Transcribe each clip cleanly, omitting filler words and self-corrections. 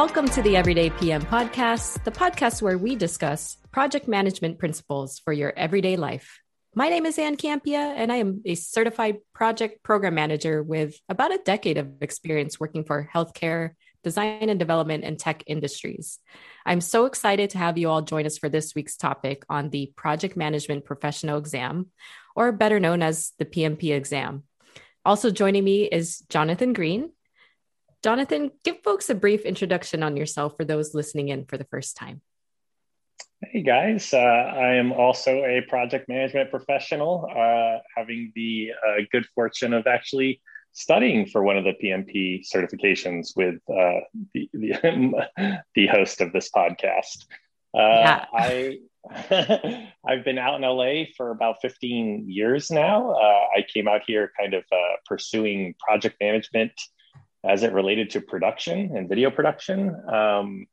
Welcome to the Everyday PM Podcast, the podcast where we discuss project management principles for your everyday life. My name is Anne Campia, and I am a certified project program manager with about a decade of experience working for healthcare, design and development, and tech industries. I'm so excited to have you all join us for this week's topic on the Project Management Professional Exam, or better known as the PMP Exam. Also joining me is Jonathan Green. Jonathan, give folks a brief introduction on yourself for those listening in for the first time. Hey guys, I am also a project management professional, having the good fortune of actually studying for one of the PMP certifications with the host of this podcast. I've been out in LA for about 15 years now. I came out here kind of pursuing project management as it related to production and video production. I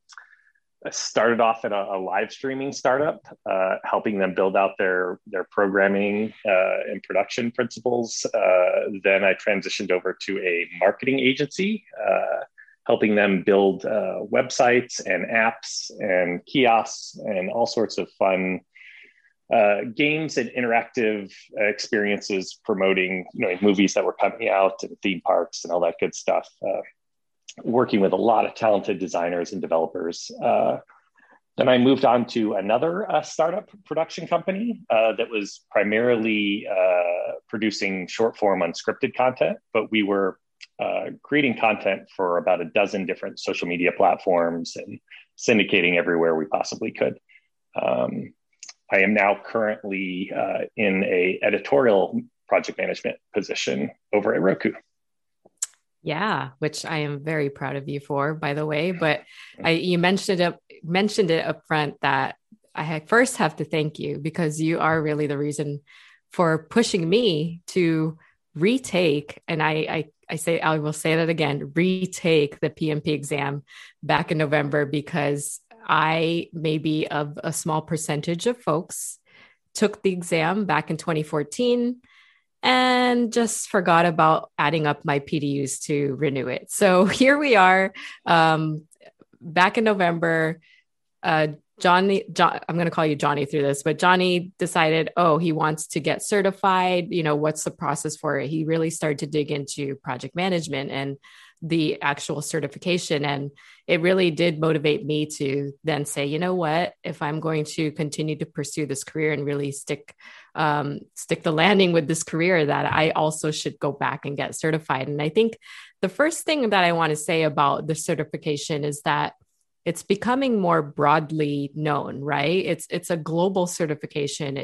started off at a live streaming startup, helping them build out their programming and production principles. Then I transitioned over to a marketing agency, helping them build websites and apps and kiosks and all sorts of fun games and interactive experiences, promoting movies that were coming out and theme parks and all that good stuff. Working with a lot of talented designers and developers. Then I moved on to another startup production company that was primarily producing short form unscripted content, but we were creating content for about a dozen different social media platforms and syndicating everywhere we possibly could. I am now currently in an editorial project management position over at Roku. Yeah, which I am very proud of you for, by the way. But you mentioned it up front that I first have to thank you, because you are really the reason for pushing me to retake. And I will say that again, retake the PMP exam back in November, because I, maybe of a small percentage of folks, took the exam back in 2014 and just forgot about adding up my PDUs to renew it. So here we are, back in November. Johnny, I'm going to call you Johnny through this, but Johnny decided, he wants to get certified. What's the process for it? He really started to dig into project management and the actual certification. And it really did motivate me to then say, you know what, if I'm going to continue to pursue this career and really stick the landing with this career, that I also should go back and get certified. And I think the first thing that I want to say about the certification is that it's becoming more broadly known, right? It's a global certification.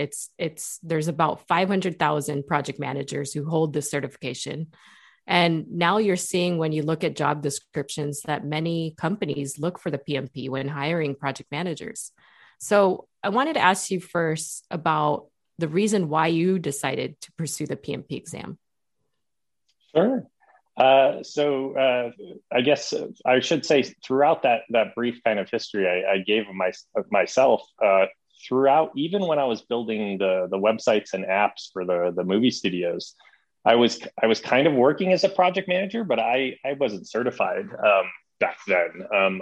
There's about 500,000 project managers who hold this certification. And now you're seeing, when you look at job descriptions, that many companies look for the PMP when hiring project managers. So I wanted to ask you first about the reason why you decided to pursue the PMP exam. Sure. So I guess I should say, throughout that brief kind of history I gave of myself, throughout, even when I was building the websites and apps for the movie studios, I was kind of working as a project manager, but I wasn't certified back then. I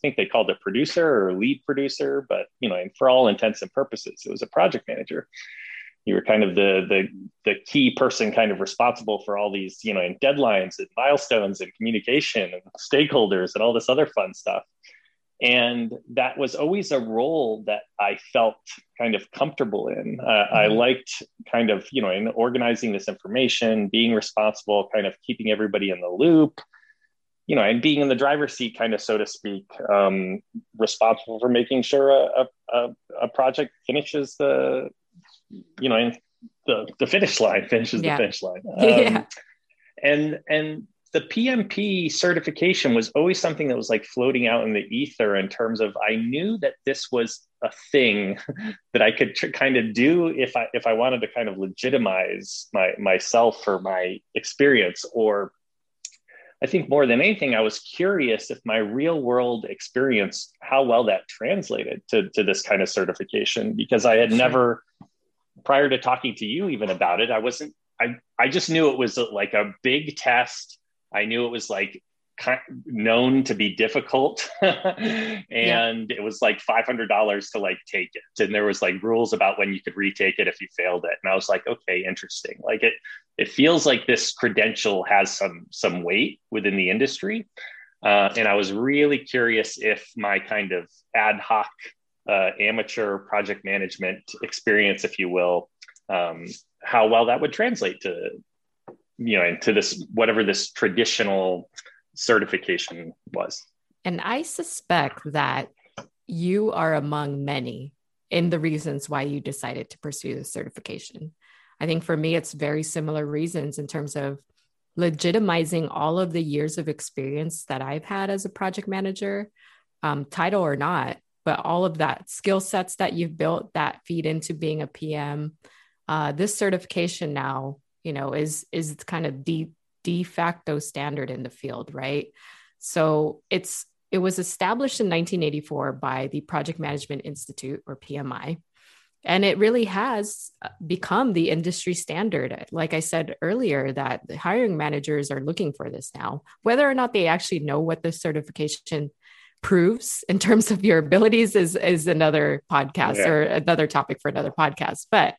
think they called it producer or lead producer, but and for all intents and purposes, it was a project manager. You were kind of the key person kind of responsible for all these, and deadlines and milestones and communication and stakeholders and all this other fun stuff. And that was always a role that I felt kind of comfortable in. I liked kind of, in organizing this information, being responsible, kind of keeping everybody in the loop, and being in the driver's seat, kind of, so to speak, responsible for making sure a project finishes the finish line. And the PMP certification was always something that was like floating out in the ether, in terms of, I knew that this was a thing that I could kind of do if I wanted to kind of legitimize myself or my experience. Or I think more than anything, I was curious if my real world experience, how well that translated to this kind of certification, because I had never, prior to talking to you even about it, I just knew it was like a big test. I knew it was like known to be difficult. And it was like $500 to like take it. And there was like rules about when you could retake it if you failed it. And I was like, okay, interesting. Like it feels like this credential has some weight within the industry. And I was really curious if my kind of ad hoc amateur project management experience, if you will, how well that would translate to, you know, into this, whatever this traditional certification was. And I suspect that you are among many in the reasons why you decided to pursue the certification. I think for me, it's very similar reasons in terms of legitimizing all of the years of experience that I've had as a project manager, title or not, but all of that skill sets that you've built that feed into being a PM. This certification now, you know, is kind of de facto standard in the field, right? So it was established in 1984 by the Project Management Institute, or PMI, and it really has become the industry standard. Like I said earlier, that the hiring managers are looking for this now, whether or not they actually know what the certification proves in terms of your abilities is another podcast or another topic for another podcast. But,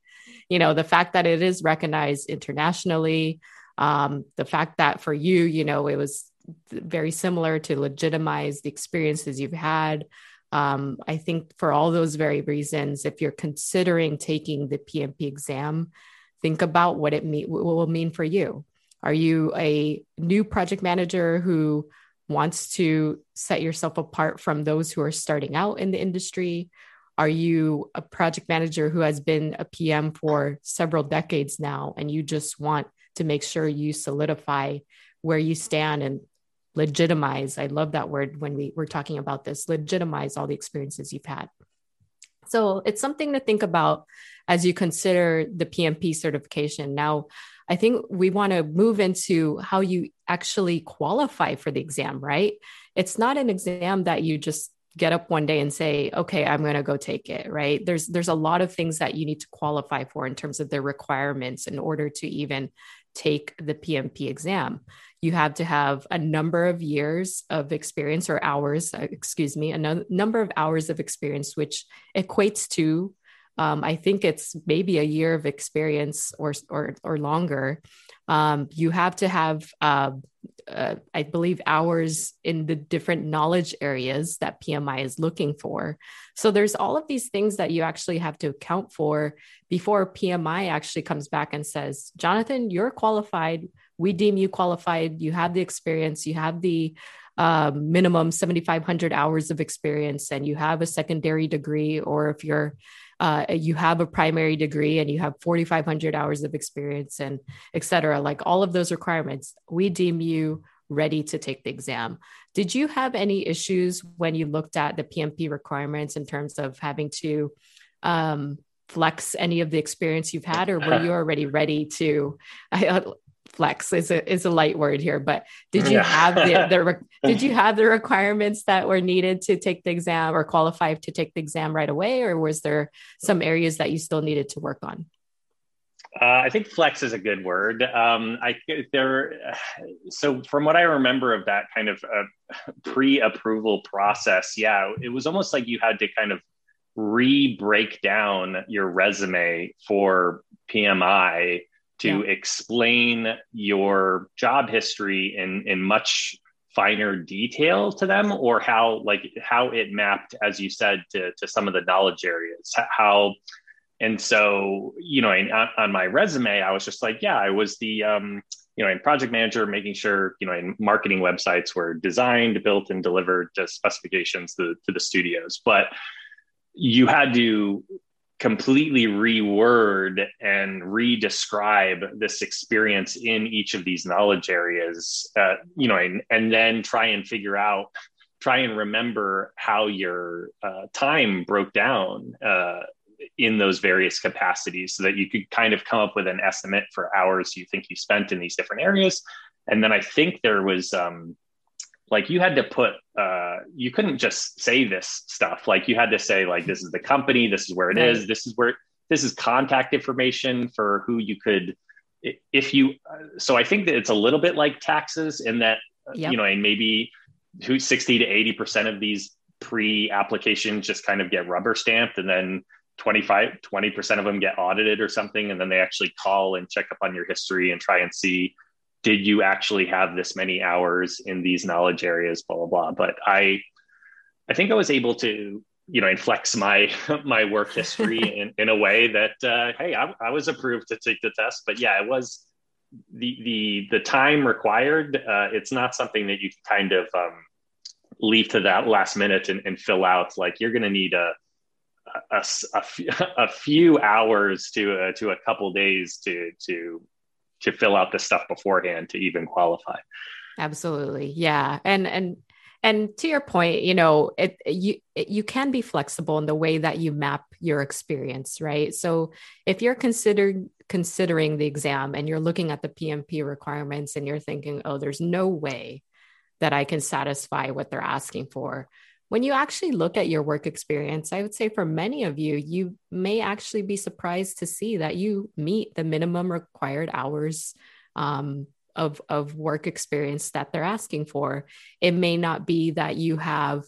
you know, the fact that it is recognized internationally, the fact that for you, you know, it was very similar to legitimize the experiences you've had. I think for all those very reasons, if you're considering taking the PMP exam, think about what will mean for you. Are you a new project manager who wants to set yourself apart from those who are starting out in the industry? Are you a project manager who has been a PM for several decades now, and you just want to make sure you solidify where you stand and legitimize? I love that word when we were talking about this, legitimize all the experiences you've had. So it's something to think about as you consider the PMP certification. Now, I think we want to move into how you actually qualify for the exam, right? It's not an exam that you just get up one day and say, okay, I'm going to go take it, right? There's a lot of things that you need to qualify for in terms of the requirements in order to even take the PMP exam. You have to have a number of years of experience or hours, number of hours of experience, which equates to, I think it's maybe a year of experience or longer. You have to have, I believe, hours in the different knowledge areas that PMI is looking for. So there's all of these things that you actually have to account for before PMI actually comes back and says, Jonathan, you're qualified. We deem you qualified. You have the experience. You have the minimum 7,500 hours of experience, and you have a secondary degree, or if you're you have a primary degree and you have 4,500 hours of experience, and et cetera, like all of those requirements, we deem you ready to take the exam. Did you have any issues when you looked at the PMP requirements in terms of having to flex any of the experience you've had, or were you already ready to flex is a light word here, but did you have the requirements that were needed to take the exam or qualify to take the exam right away? Or was there some areas that you still needed to work on? I think flex is a good word. So from what I remember of that kind of pre-approval process, it was almost like you had to kind of re-break down your resume for PMI to explain your job history in much finer detail to them, or how it mapped, as you said, to some of the knowledge areas. And so, you know, on my resume, I was just like, I was the, in project manager, making sure, in marketing websites were designed, built, and delivered to specifications to the studios. But you had to completely reword and re-describe this experience in each of these knowledge areas, and then try and remember how your time broke down in those various capacities, so that you could kind of come up with an estimate for hours you think you spent in these different areas. And then I think there was you had to put, you couldn't just say this stuff. Like you had to say, like, this is the company, this is where it is, this is contact information for who you could, so I think that it's a little bit like taxes in that Yep. You know, and maybe 60 to 80% of these pre-applications just kind of get rubber stamped, and then 20% of them get audited or something. And then they actually call and check up on your history and try and see, did you actually have this many hours in these knowledge areas, blah, blah, blah. But I think I was able to, you know, inflex my work history in a way that, hey, I was approved to take the test. But yeah, it was the time required. It's not something that you can kind of leave to that last minute and fill out. Like, you're going to need a few hours to a couple days to fill out this stuff beforehand to even qualify. Absolutely. Yeah. And to your point, you know, you can be flexible in the way that you map your experience, right? So if you're considering the exam and you're looking at the PMP requirements and you're thinking, oh, there's no way that I can satisfy what they're asking for, when you actually look at your work experience, I would say for many of you, you may actually be surprised to see that you meet the minimum required hours of work experience that they're asking for. It may not be that you have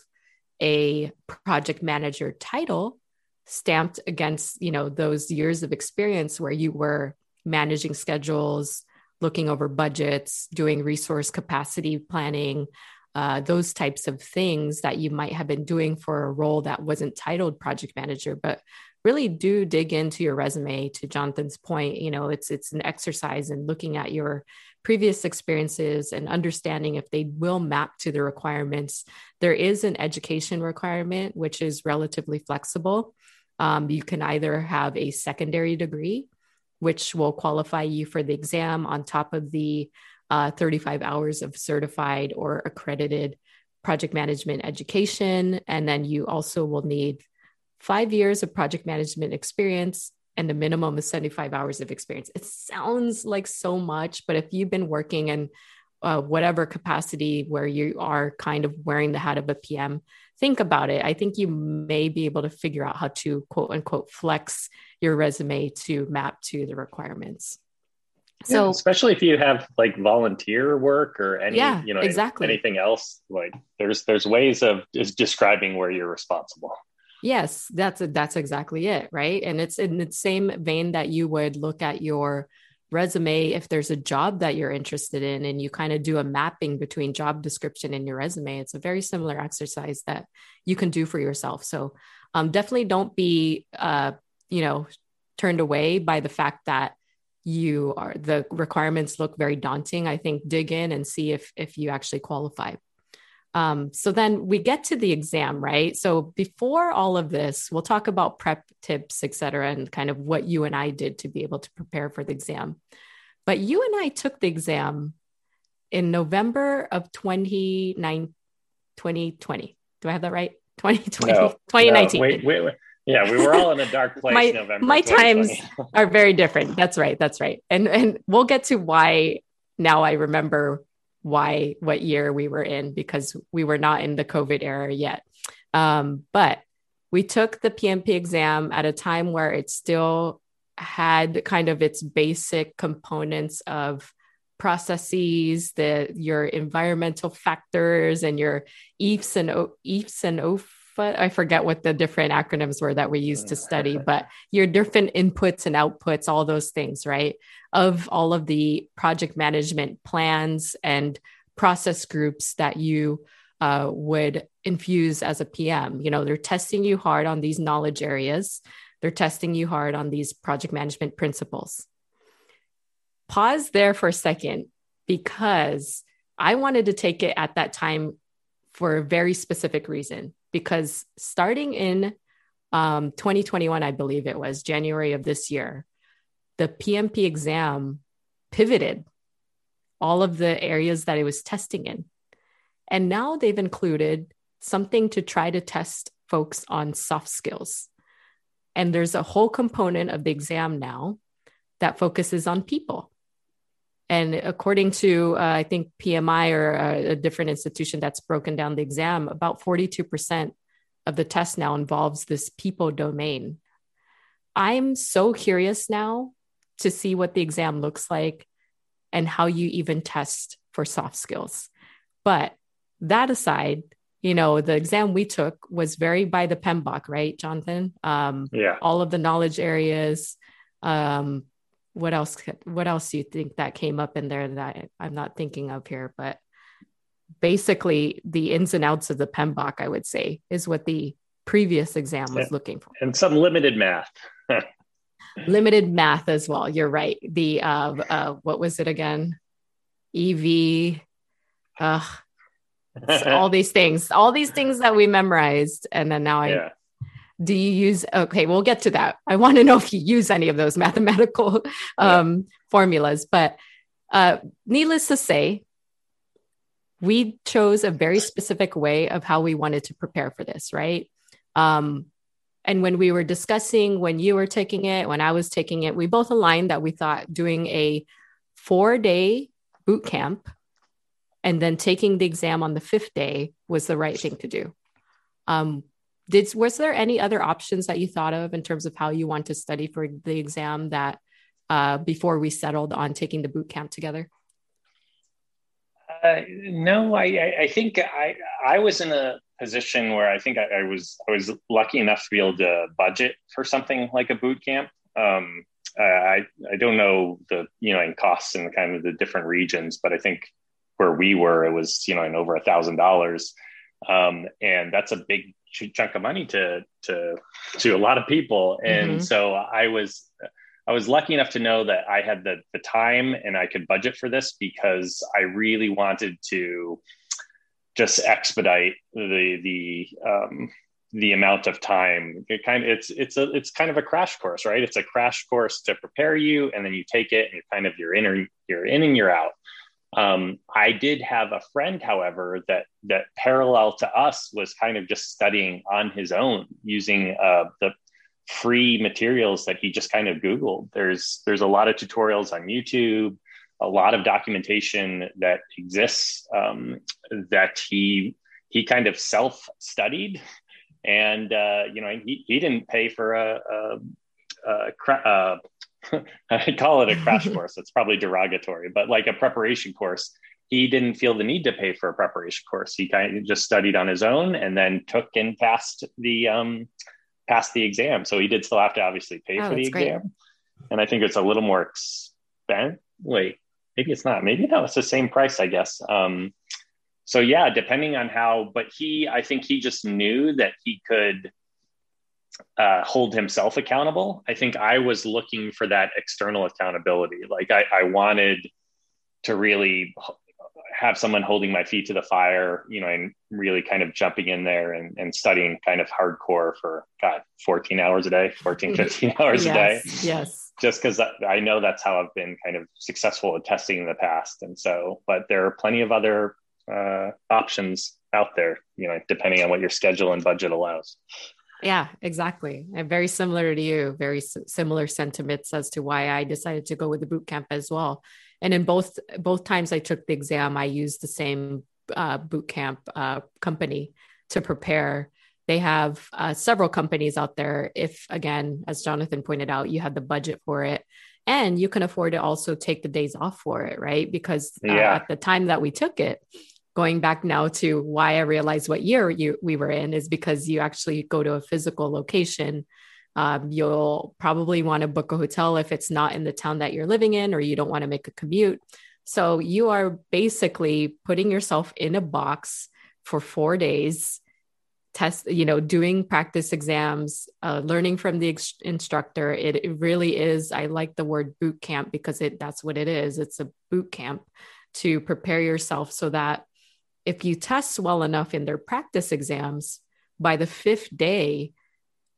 a project manager title stamped against, you know, those years of experience where you were managing schedules, looking over budgets, doing resource capacity planning, those types of things that you might have been doing for a role that wasn't titled project manager. But really do dig into your resume. To Jonathan's point, you know, it's an exercise in looking at your previous experiences and understanding if they will map to the requirements. There is an education requirement, which is relatively flexible. You can either have a secondary degree, which will qualify you for the exam on top of the 35 hours of certified or accredited project management education. And then you also will need 5 years of project management experience and a minimum of 75 hours of experience. It sounds like so much, but if you've been working in whatever capacity where you are kind of wearing the hat of a PM, think about it. I think you may be able to figure out how to quote unquote flex your resume to map to the requirements. So yeah, especially if you have like volunteer work or any, you know, exactly, anything else, like there's ways of just describing where you're responsible. Yes, that's exactly it. Right. And it's in the same vein that you would look at your resume. If there's a job that you're interested in and you kind of do a mapping between job description and your resume, it's a very similar exercise that you can do for yourself. So definitely don't be, you know, turned away by the fact that the requirements look very daunting. I think dig in and see if you actually qualify. So then we get to the exam, right? So before all of this, we'll talk about prep tips, et cetera, and kind of what you and I did to be able to prepare for the exam. But you and I took the exam in November of 2020. Do I have that right? 2019. No. Wait. Yeah, we were all in a dark place. November. My times are very different. That's right. And we'll get to why now I remember what year we were in, because we were not in the COVID era yet. But we took the PMP exam at a time where it still had kind of its basic components of processes, your environmental factors and your EEFs and OPA. But I forget what the different acronyms were that we used to study, but your different inputs and outputs, all those things, right? Of all of the project management plans and process groups that you would infuse as a PM. You know, they're testing you hard on these knowledge areas. They're testing you hard on these project management principles. Pause there for a second, because I wanted to take it at that time for a very specific reason. Because starting in 2021, I believe it was January of this year, the PMP exam pivoted all of the areas that it was testing in. And now they've included something to try to test folks on soft skills. And there's a whole component of the exam now that focuses on people. And according to, I think, PMI or a different institution that's broken down the exam, about 42% of the test now involves this people domain. I'm so curious now to see what the exam looks like and how you even test for soft skills. But that aside, you know, the exam we took was very by the PMBOK, right, Jonathan? Yeah. All of the knowledge areas. What else do you think that came up in there that I'm not thinking of here? But basically the ins and outs of the PMBOK, I would say, is what the previous exam was looking for. And some limited math. Limited math as well. You're right. The, what was it again? EV, all these things that we memorized. And then now do you use, okay, we'll get to that. I want to know if you use any of those mathematical formulas, but needless to say, we chose a very specific way of how we wanted to prepare for this, right? And when we were discussing, when you were taking it, when I was taking it, we both aligned that we thought doing a 4-day boot camp and then taking the exam on the 5th day was the right thing to do. Was there any other options that you thought of in terms of how you want to study for the exam that before we settled on taking the boot camp together? No, I think I was in a position where I was lucky enough to be able to budget for something like a boot camp. I don't know the, you know, in costs and kind of the different regions, but I think where we were, it was, you know, in over $1,000. And that's a big chunk of money to a lot of people. And so I was lucky enough to know that I had the time and I could budget for this because I really wanted to just expedite the amount of time. It's kind of a crash course, right? It's a crash course to prepare you, and then you take it and you're in and you're out. I did have a friend, however, that parallel to us was kind of just studying on his own using the free materials that he just kind of Googled. There's a lot of tutorials on YouTube, a lot of documentation that exists that he kind of self-studied, and he didn't pay for a I call it a crash course. That's probably derogatory, but like a preparation course. He didn't feel the need to pay for a preparation course. He kind of just studied on his own and then took and passed the exam. So he did still have to obviously pay for the exam. Great. And I think it's a little more expensive. Wait, maybe it's not. Maybe no, it's the same price, I guess. So yeah, depending on how, but I think he just knew that he could hold himself accountable. I think I was looking for that external accountability. Like I wanted to really have someone holding my feet to the fire, you know, and really kind of jumping in there and studying kind of hardcore for 15 hours a day. Yes. Just because I know that's how I've been kind of successful at testing in the past. And so, but there are plenty of other options out there, you know, depending on what your schedule and budget allows. Yeah, exactly. And very similar to you, very similar sentiments as to why I decided to go with the boot camp as well. And in both times I took the exam, I used the same boot camp company to prepare. They have several companies out there. If, again, as Jonathan pointed out, you have the budget for it and you can afford to also take the days off for it, right? Because at the time that we took it, going back now to why I realized what year we were in is because you actually go to a physical location. You'll probably want to book a hotel if it's not in the town that you're living in, or you don't want to make a commute. So you are basically putting yourself in a box for 4 days, test, you know, doing practice exams, learning from the instructor. It really is. I like the word boot camp because that's what it is. It's a boot camp to prepare yourself so that if you test well enough in their practice exams, by the 5th day,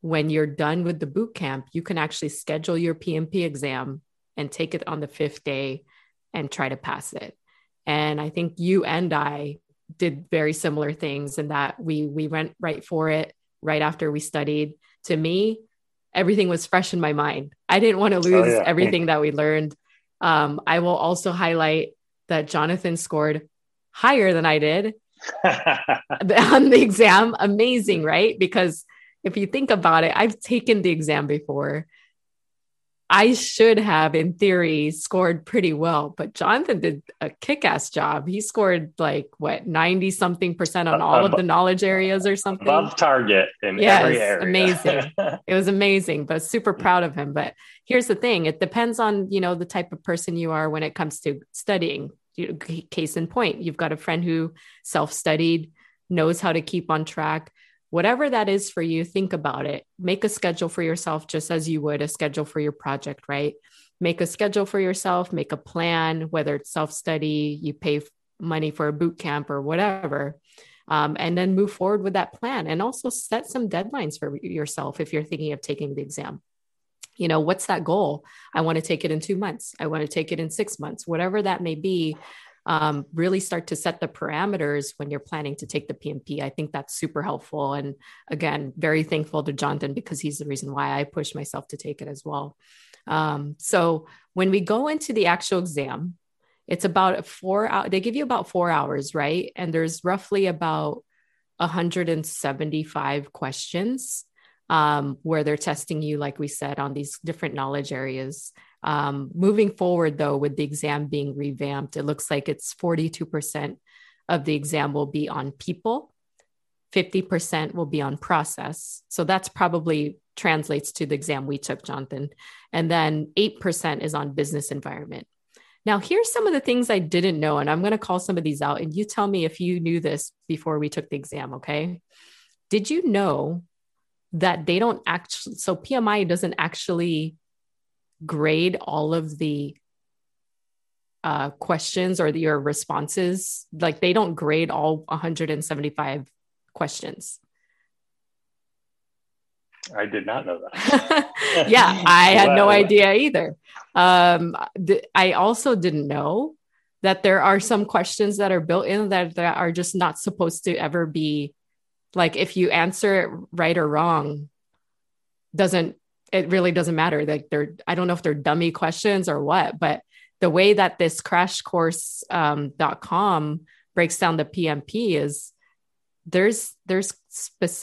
when you're done with the boot camp, you can actually schedule your PMP exam and take it on the 5th day and try to pass it. And I think you and I did very similar things in that we went right for it right after we studied. To me, everything was fresh in my mind. I didn't want to lose everything that we learned. I will also highlight that Jonathan scored higher than I did on the exam. Amazing, right? Because if you think about it, I've taken the exam before. I should have, in theory, scored pretty well, but Jonathan did a kick-ass job. He scored like, what, 90-something% on all of the knowledge areas or something? Above target in every area. Amazing. It was amazing, but super proud of him. But here's the thing. It depends on, you know, the type of person you are when it comes to studying. Case in point, you've got a friend who self-studied, knows how to keep on track. Whatever that is for you, think about it. Make a schedule for yourself, just as you would a schedule for your project, right? Make a schedule for yourself, make a plan, whether it's self-study, you pay money for a boot camp or whatever, and then move forward with that plan. And also set some deadlines for yourself if you're thinking of taking the exam. You know, what's that goal? I want to take it in 2 months. I want to take it in 6 months, whatever that may be. Really start to set the parameters when you're planning to take the PMP. I think that's super helpful. And again, very thankful to Jonathan because he's the reason why I pushed myself to take it as well. So when we go into the actual exam, it's about 4 hours. They give you about 4 hours, right? And there's roughly about 175 questions where they're testing you, like we said, on these different knowledge areas. Moving forward, though, with the exam being revamped, it looks like it's 42% of the exam will be on people, 50% will be on process. So that's probably translates to the exam we took, Jonathan. And then 8% is on business environment. Now, here's some of the things I didn't know, and I'm going to call some of these out. And you tell me if you knew this before we took the exam, okay? Did you know that they don't actually, so PMI doesn't actually grade all of the questions or your responses. Like they don't grade all 175 questions. I did not know that. Yeah, I had no idea either. I also didn't know that there are some questions that are built in that are just not supposed to ever be, like if you answer it right or wrong, it really doesn't matter. Like I don't know if they're dummy questions or what, but the way that this crashcourse.com breaks down the PMP is there's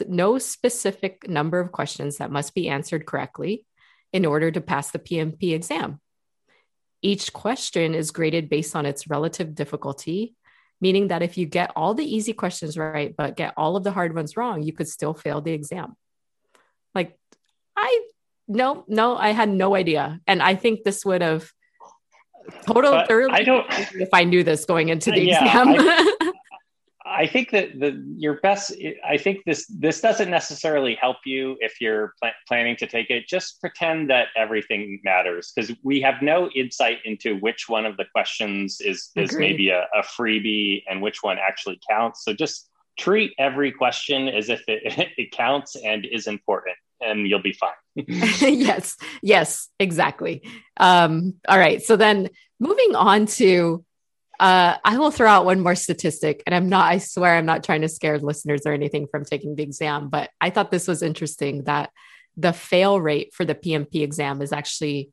no specific number of questions that must be answered correctly in order to pass the PMP exam. Each question is graded based on its relative difficulty, meaning that if you get all the easy questions right, but get all of the hard ones wrong, you could still fail the exam. Like I had no idea. And I think this would have thoroughly if I knew this going into the exam. I think that this doesn't necessarily help you if you're planning to take it. Just pretend that everything matters, because we have no insight into which one of the questions is maybe a freebie and which one actually counts. So just treat every question as if it counts and is important. And you'll be fine. Yes, exactly. All right. So then moving on to, I will throw out one more statistic, and I swear I'm not trying to scare listeners or anything from taking the exam, but I thought this was interesting that the fail rate for the PMP exam is actually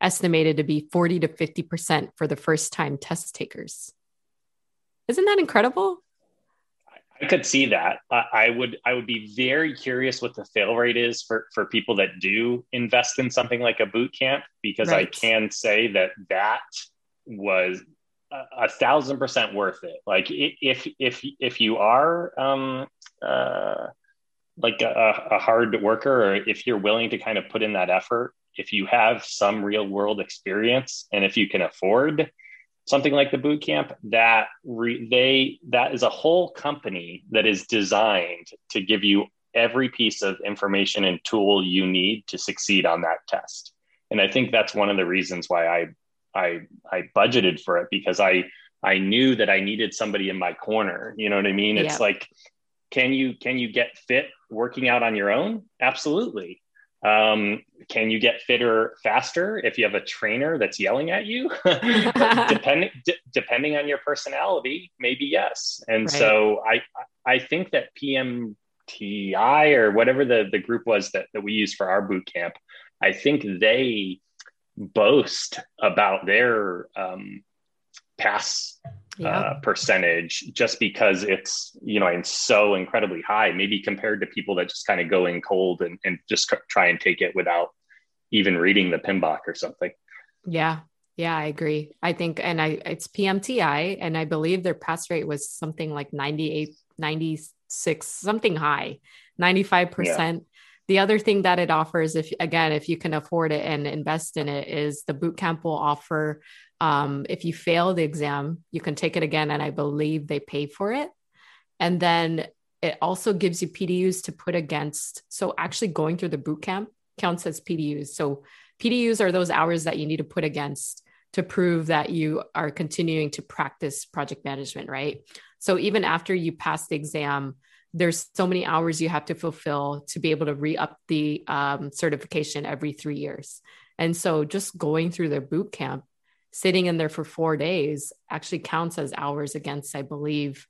estimated to be 40 to 50% for the first time test takers. Isn't that incredible? I could see that. I would be very curious what the fail rate is for people that do invest in something like a boot camp, because right. I can say that was 1,000% worth it. Like if you are like a hard worker, or if you're willing to kind of put in that effort, if you have some real world experience, and if you can afford something like the boot camp, that is a whole company that is designed to give you every piece of information and tool you need to succeed on that test. And I think that's one of the reasons why I budgeted for it, because I knew that I needed somebody in my corner. You know what I mean? Yeah. It's like, can you get fit working out on your own? Absolutely. Can you get fitter faster if you have a trainer that's yelling at you? Depending on your personality, maybe yes. And right. So I think that PMTI, or whatever the group was that we used for our boot camp, I think they boast about their pass percentage, just because it's, you know, it's so incredibly high, maybe compared to people that just kind of go in cold and just try and take it without even reading the PMBOK or something. Yeah. Yeah, I agree. I think, and it's PMTI, and I believe their pass rate was something like 98, 96, something high, 95%. Yeah. The other thing that it offers, if you can afford it and invest in it, is the bootcamp will offer, if you fail the exam, you can take it again. And I believe they pay for it. And then it also gives you PDUs to put against. So actually going through the bootcamp counts as PDUs. So PDUs are those hours that you need to put against to prove that you are continuing to practice project management, right? So even after you pass the exam, there's so many hours you have to fulfill to be able to re-up the certification every 3 years. And so just going through their boot camp, sitting in there for 4 days actually counts as hours against, I believe,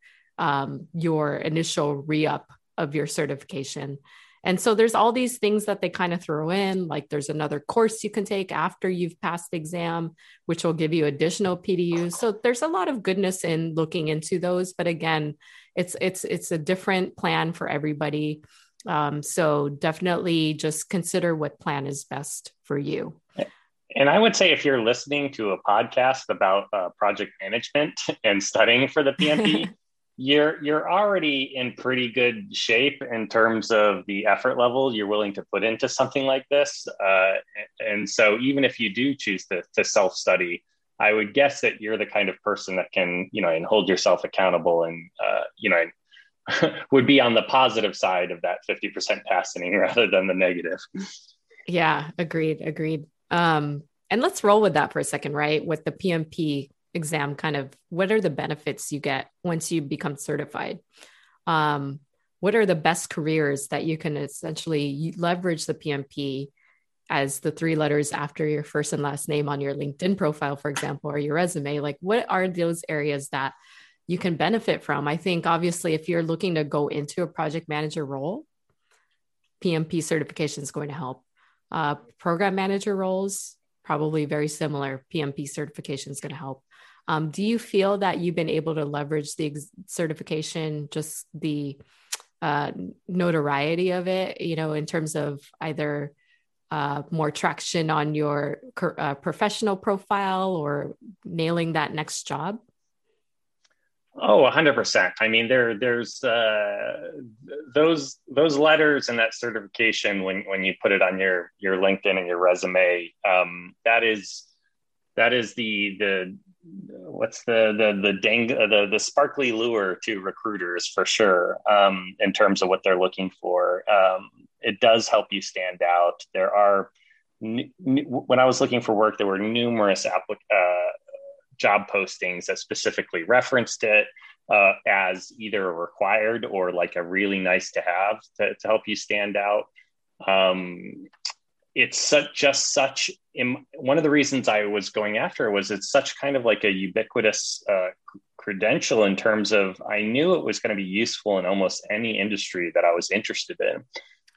your initial re-up of your certification. And so there's all these things that they kind of throw in, like there's another course you can take after you've passed the exam, which will give you additional PDUs. So there's a lot of goodness in looking into those. But again, it's a different plan for everybody. So definitely just consider what plan is best for you. And I would say if you're listening to a podcast about project management and studying for the PMP, you're already in pretty good shape in terms of the effort level you're willing to put into something like this. And so even if you do choose to self-study, I would guess that you're the kind of person that can, and hold yourself accountable and, would be on the positive side of that 50% passing rather than the negative. Yeah, agreed. And let's roll with that for a second, right? With the PMP exam, kind of what are the benefits you get once you become certified? What are the best careers that you can essentially leverage the PMP as the three letters after your first and last name on your LinkedIn profile, for example, or your resume? Like, what are those areas that you can benefit from? I think obviously if you're looking to go into a project manager role, PMP certification is going to help. Program manager roles, probably very similar. PMP certification is going to help. Do you feel that you've been able to leverage the certification, just the notoriety of it, in terms of either more traction on your professional profile or nailing that next job? Oh, 100%. I mean, there's those letters and that certification when you put it on your LinkedIn and your resume. That is the what's the sparkly lure to recruiters for sure. In terms of what they're looking for, it does help you stand out. There are when I was looking for work, there were numerous job postings that specifically referenced it as either required or like a really nice to have to help you stand out. It's one of the reasons I was going after was it's such kind of like a ubiquitous credential in terms of I knew it was going to be useful in almost any industry that I was interested in.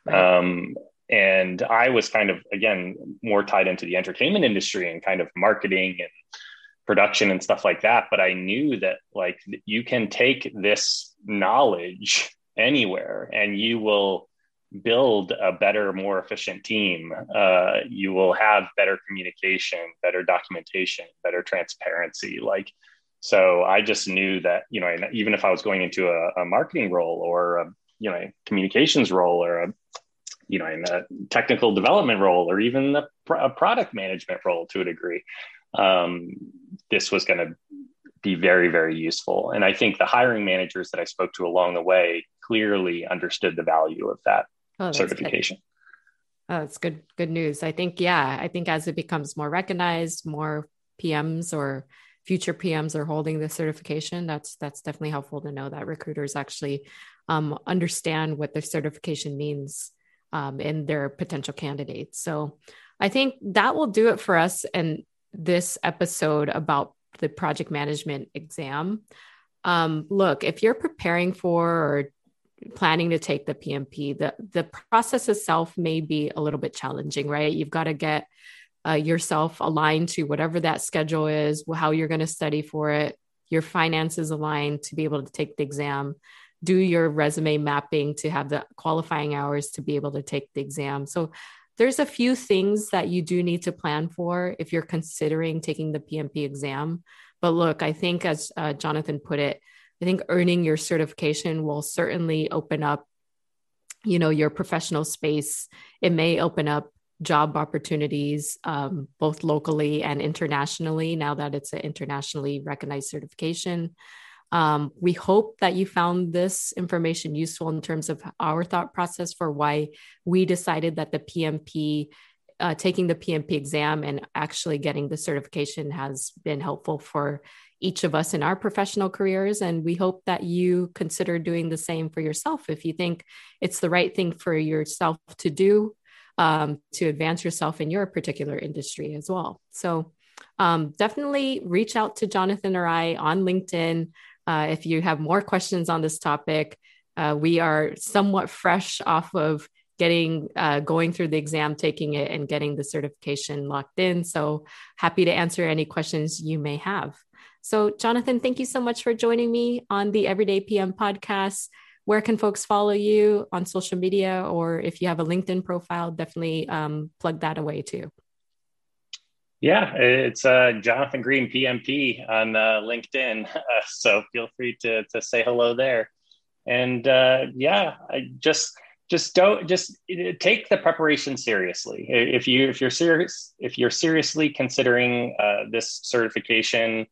Right. And I was kind of, again, more tied into the entertainment industry and kind of marketing and production and stuff like that. But I knew that like you can take this knowledge anywhere and you will build a better, more efficient team. You will have better communication, better documentation, better transparency. Like, so I just knew that, even if I was going into a marketing role or a, communications role or a, in a technical development role or even a product management role to a degree, this was going to be very, very useful. And I think the hiring managers that I spoke to along the way clearly understood the value of that certification. Good. Oh, that's good news. I think as it becomes more recognized, more PMs or future PMs are holding the certification. That's definitely helpful to know that recruiters actually understand what their certification means in their potential candidates. So I think that will do it for us and this episode about the project management exam. Look, if you're preparing for or planning to take the PMP, the process itself may be a little bit challenging, right? You've got to get yourself aligned to whatever that schedule is, how you're going to study for it, your finances aligned to be able to take the exam, do your resume mapping to have the qualifying hours to be able to take the exam. So there's a few things that you do need to plan for if you're considering taking the PMP exam. But look, I think as Jonathan put it, I think earning your certification will certainly open up, you know, your professional space. It may open up job opportunities, both locally and internationally, now that it's an internationally recognized certification. We hope that you found this information useful in terms of our thought process for why we decided that the PMP, taking the PMP exam and actually getting the certification has been helpful for each of us in our professional careers. And we hope that you consider doing the same for yourself. If you think it's the right thing for yourself to do, to advance yourself in your particular industry as well. So definitely reach out to Jonathan or I on LinkedIn. If you have more questions on this topic, we are somewhat fresh off of getting going through the exam, taking it, and getting the certification locked in. So happy to answer any questions you may have. So Jonathan, thank you so much for joining me on the Everyday PM podcast. Where can folks follow you on social media? Or if you have a LinkedIn profile, definitely plug that away too. Yeah, it's Jonathan Green, PMP on LinkedIn. So feel free to say hello there. And yeah, just take the preparation seriously. If you're seriously considering this certification,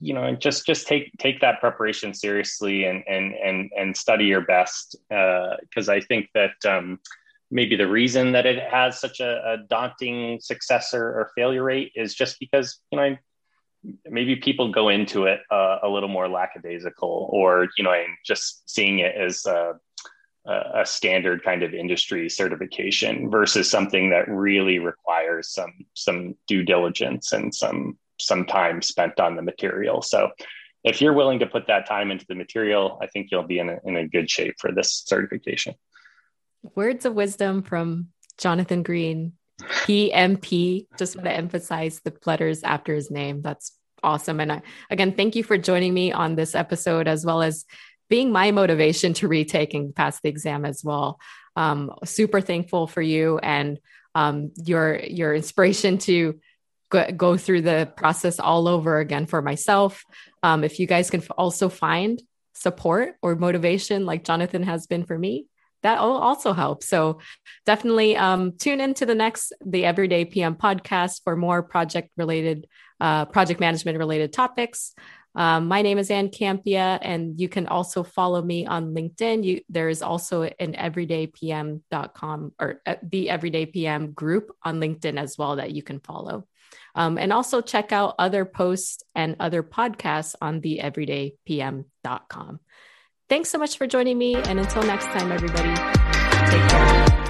you know, just take that preparation seriously and study your best. 'Cause I think that, maybe the reason that it has such a daunting success or failure rate is just because, you know, maybe people go into it a little more lackadaisical, or, you know, and just seeing it as a standard kind of industry certification versus something that really requires some due diligence and some time spent on the material. So if you're willing to put that time into the material, I think you'll be in a good shape for this certification. Words of wisdom from Jonathan Green, PMP. Just want to emphasize the letters after his name. That's awesome. And again, thank you for joining me on this episode, as well as being my motivation to retake and pass the exam as well. Super thankful for you and your inspiration to go through the process all over again for myself. If you guys can also find support or motivation like Jonathan has been for me, that will also help. So definitely tune into the Everyday PM podcast for more project management related topics. My name is Anne Campia, and you can also follow me on LinkedIn. There is also an everydaypm.com or the Everyday PM group on LinkedIn as well that you can follow. And also check out other posts and other podcasts on the everydaypm.com. Thanks so much for joining me. And until next time, everybody, take care.